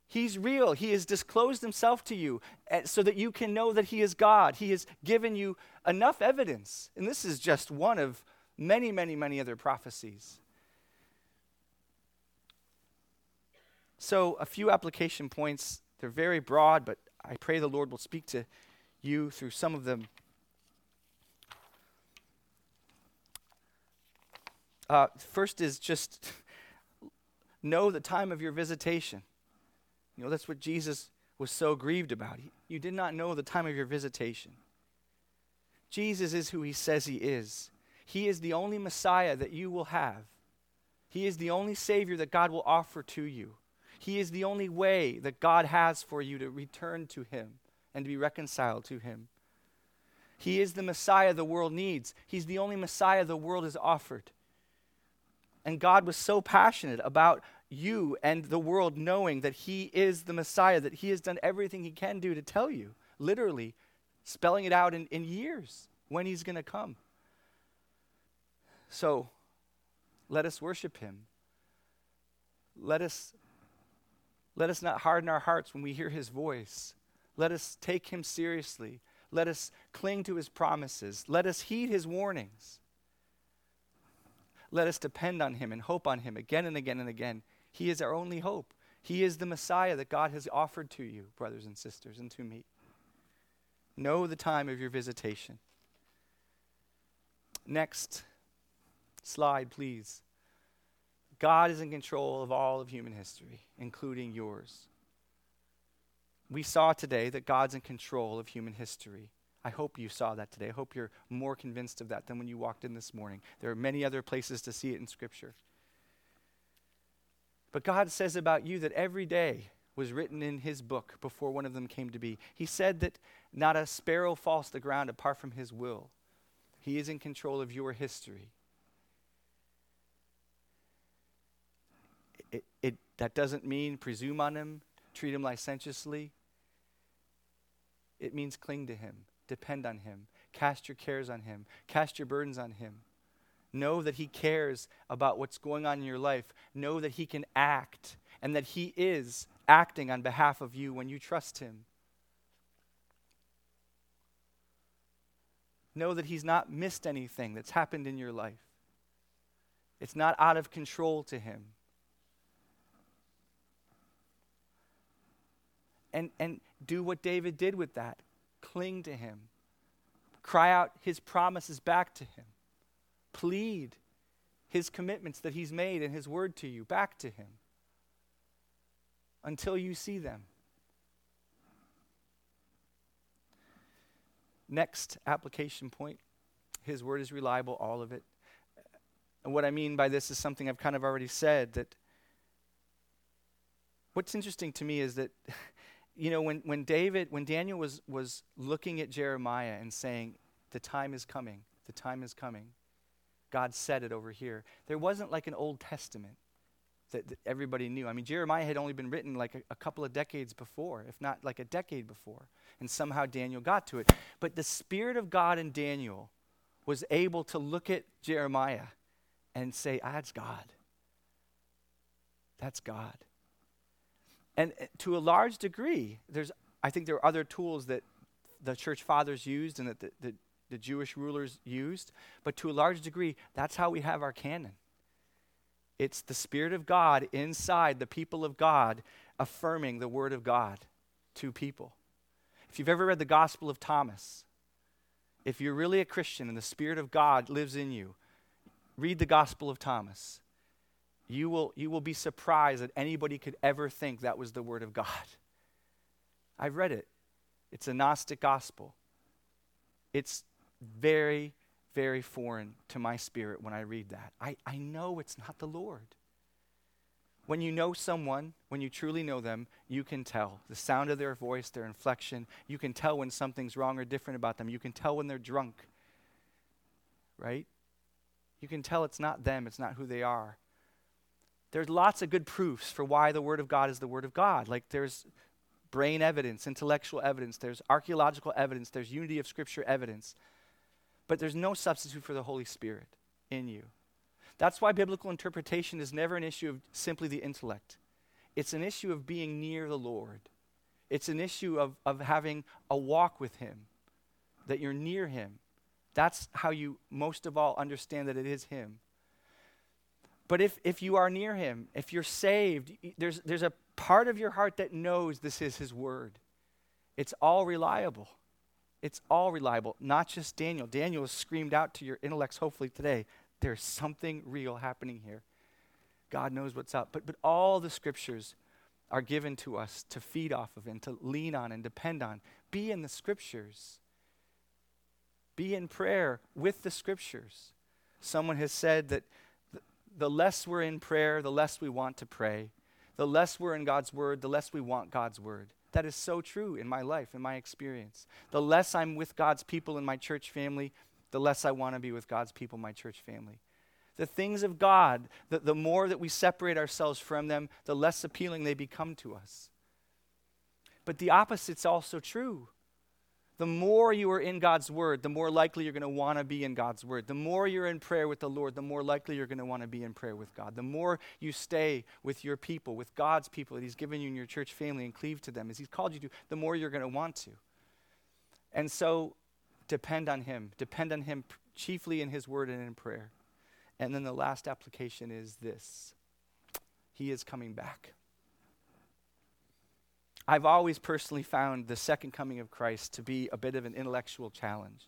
He's real. He has disclosed himself to you so that you can know that he is God. He has given you enough evidence. And this is just one of many, many, many other prophecies. So a few application points. They're very broad, but I pray the Lord will speak to you through some of them. First is just know the time of your visitation. That's what Jesus was so grieved about. You did not know the time of your visitation. Jesus is who he says he is. He is the only Messiah that you will have. He is the only Savior that God will offer to you. He is the only way that God has for you to return to him and to be reconciled to him. He is the Messiah the world needs. He's the only Messiah the world has offered. And God was so passionate about you and the world knowing that he is the Messiah, that he has done everything he can do to tell you. literally spelling it out in years when he's going to come. So let us worship him. Let us not harden our hearts when we hear his voice. Let us take him seriously. Let us cling to his promises. Let us heed his warnings. Let us depend on him and hope on him again and again and again. He is our only hope. He is the Messiah that God has offered to you, brothers and sisters, and to me. Know the time of your visitation. Next slide, please. God is in control of all of human history, including yours. We saw today that God's in control of human history. I hope you saw that today. I hope you're more convinced of that than when you walked in this morning. There are many other places to see it in Scripture. But God says about you that every day was written in his book before one of them came to be. He said that not a sparrow falls to the ground apart from his will. He is in control of your history. That doesn't mean presume on him, treat him licentiously. It means cling to him, depend on him, cast your cares on him, cast your burdens on him. Know that he cares about what's going on in your life. Know that he can act and that he is acting on behalf of you when you trust him. Know that he's not missed anything that's happened in your life. It's not out of control to him. And do what David did with that. Cling to him. Cry out his promises back to him. Plead his commitments that he's made and his word to you back to him until you see them. Next application point. His word is reliable, all of it. And what I mean by this is something I've kind of already said, that what's interesting to me is that you know, when Daniel was looking at Jeremiah and saying, the time is coming, the time is coming, God said it over here. There wasn't like an Old Testament that everybody knew. I mean, Jeremiah had only been written like a couple of decades before, if not like a decade before, and somehow Daniel got to it. But the Spirit of God in Daniel was able to look at Jeremiah and say, that's God. That's God. And to a large degree, I think there are other tools that the church fathers used and that the Jewish rulers used, but to a large degree, that's how we have our canon. It's the Spirit of God inside the people of God affirming the Word of God to people. If you've ever read the Gospel of Thomas, if you're really a Christian and the Spirit of God lives in you, read the Gospel of Thomas. You will be surprised that anybody could ever think that was the word of God. I've read it. It's a Gnostic gospel. It's very, very foreign to my spirit when I read that. I know it's not the Lord. When you know someone, when you truly know them, you can tell. The sound of their voice, their inflection, you can tell when something's wrong or different about them. You can tell when they're drunk, right? You can tell it's not them, it's not who they are. There's lots of good proofs for why the Word of God is the Word of God. Like there's brain evidence, intellectual evidence, there's archaeological evidence, there's unity of Scripture evidence. But there's no substitute for the Holy Spirit in you. That's why biblical interpretation is never an issue of simply the intellect. It's an issue of being near the Lord. It's an issue of having a walk with him, that you're near him. That's how you most of all understand that it is him. But if you are near him, if you're saved, there's a part of your heart that knows this is his word. It's all reliable. It's all reliable, not just Daniel. Daniel has screamed out to your intellects, hopefully today, there's something real happening here. God knows what's up. But all the scriptures are given to us to feed off of and to lean on and depend on. Be in the scriptures. Be in prayer with the scriptures. Someone has said that the less we're in prayer, the less we want to pray. The less we're in God's word, the less we want God's word. That is so true in my life, in my experience. The less I'm with God's people in my church family, the less I want to be with God's people in my church family. The things of God, the more that we separate ourselves from them, the less appealing they become to us. But the opposite's also true. The more you are in God's word, the more likely you're going to want to be in God's word. The more you're in prayer with the Lord, the more likely you're going to want to be in prayer with God. The more you stay with your people, with God's people that he's given you in your church family and cleave to them as he's called you to, the more you're going to want to. And so depend on him. Depend on him chiefly in his word and in prayer. And then the last application is this. He is coming back. I've always personally found the second coming of Christ to be a bit of an intellectual challenge.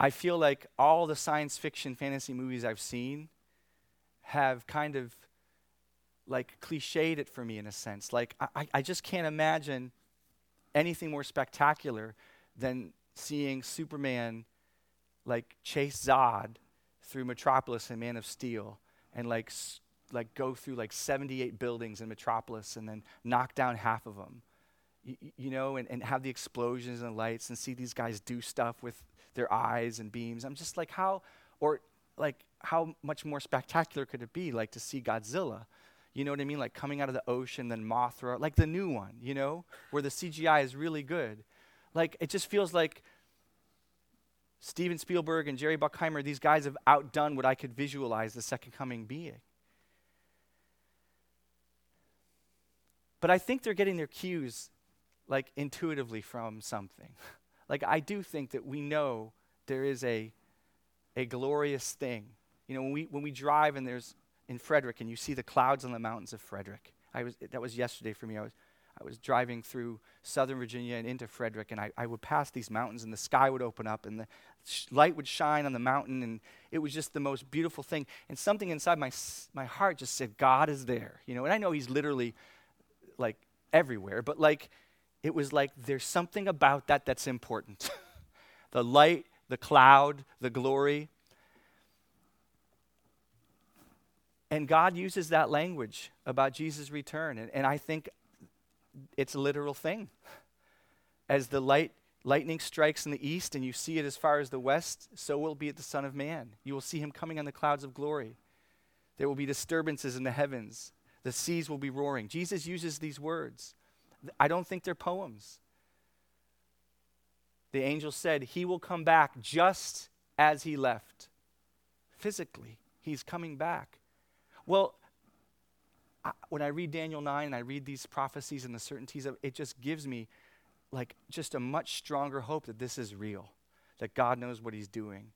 I feel like all the science fiction fantasy movies I've seen have kind of like cliched it for me in a sense. Like I just can't imagine anything more spectacular than seeing Superman like chase Zod through Metropolis and Man of Steel and like go through like 78 buildings in Metropolis and then knock down half of them, and have the explosions and lights and see these guys do stuff with their eyes and beams. I'm just like, how much more spectacular could it be like to see Godzilla, you know what I mean? Like coming out of the ocean, then Mothra, like the new one, where the CGI is really good. Like it just feels like Steven Spielberg and Jerry Bruckheimer, these guys have outdone what I could visualize the second coming being. But I think they're getting their cues like intuitively from something. Like I do think that we know there is a glorious thing. When we drive and there's in Frederick and you see the clouds on the mountains of Frederick. That was yesterday for me. I was driving through Southern Virginia and into Frederick, and I would pass these mountains, and the sky would open up, and the light would shine on the mountain, and it was just the most beautiful thing. And something inside my heart just said, God is there, And I know he's literally like everywhere, but like it was like there's something about that that's important. The light, the cloud, the glory. And God uses that language about Jesus' return, and I think it's a literal thing. As the lightning strikes in the east and you see it as far as the west, so will be it the Son of Man. You will see him coming on the clouds of glory. There will be disturbances in the heavens. The seas will be roaring. Jesus uses these words. I don't think they're poems. The angel said, he will come back just as he left. Physically, he's coming back. Well, when I read Daniel 9 and I read these prophecies and the certainties of it, just gives me like just a much stronger hope that this is real, that God knows what he's doing.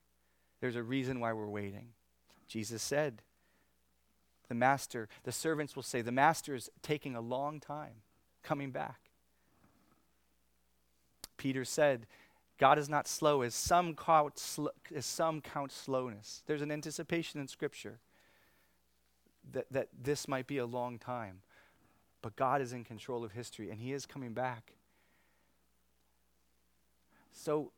There's a reason why we're waiting. Jesus said, the servants will say, the master is taking a long time coming back. Peter said, God is not slow as some count slowness. There's an anticipation in Scripture that this might be a long time. But God is in control of history, and he is coming back. So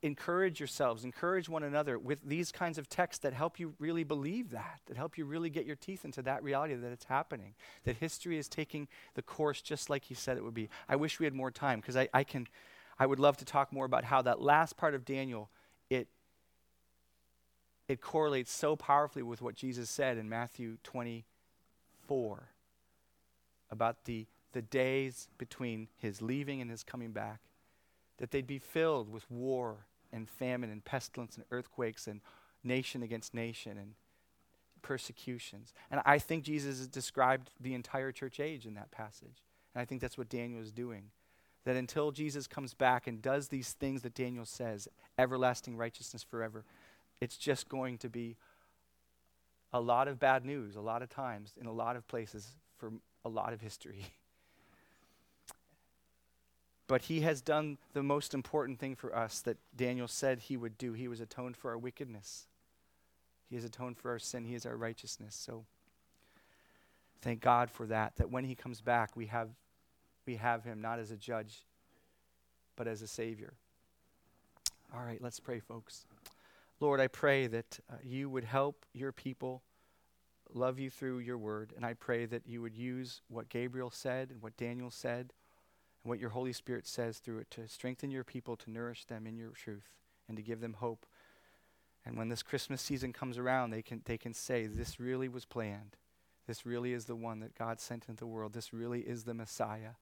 encourage yourselves, encourage one another with these kinds of texts that help you really believe that help you really get your teeth into that reality that it's happening, that history is taking the course just like he said it would be. I wish we had more time because I would love to talk more about how that last part of Daniel, it correlates so powerfully with what Jesus said in Matthew 24 about the days between his leaving and his coming back, that they'd be filled with war and famine and pestilence and earthquakes and nation against nation and persecutions. And I think Jesus has described the entire church age in that passage. And I think that's what Daniel is doing, that until Jesus comes back and does these things that Daniel says, everlasting righteousness forever, it's just going to be a lot of bad news, a lot of times, in a lot of places, for a lot of history. But he has done the most important thing for us that Daniel said he would do. He was atoned for our wickedness. He has atoned for our sin. He is our righteousness. So thank God for that, that when he comes back, we have him not as a judge, but as a savior. All right, let's pray, folks. Lord, I pray that you would help your people love you through your word. And I pray that you would use what Gabriel said and what Daniel said and what your Holy Spirit says through it to strengthen your people, to nourish them in your truth, and to give them hope. And when this Christmas season comes around, they can say, this really was planned. This really is the one that God sent into the world. This really is the Messiah.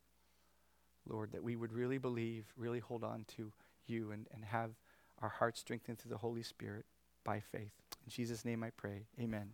Lord, that we would really believe, really hold on to you, and have our hearts strengthened through the Holy Spirit by faith. In Jesus' name I pray, amen.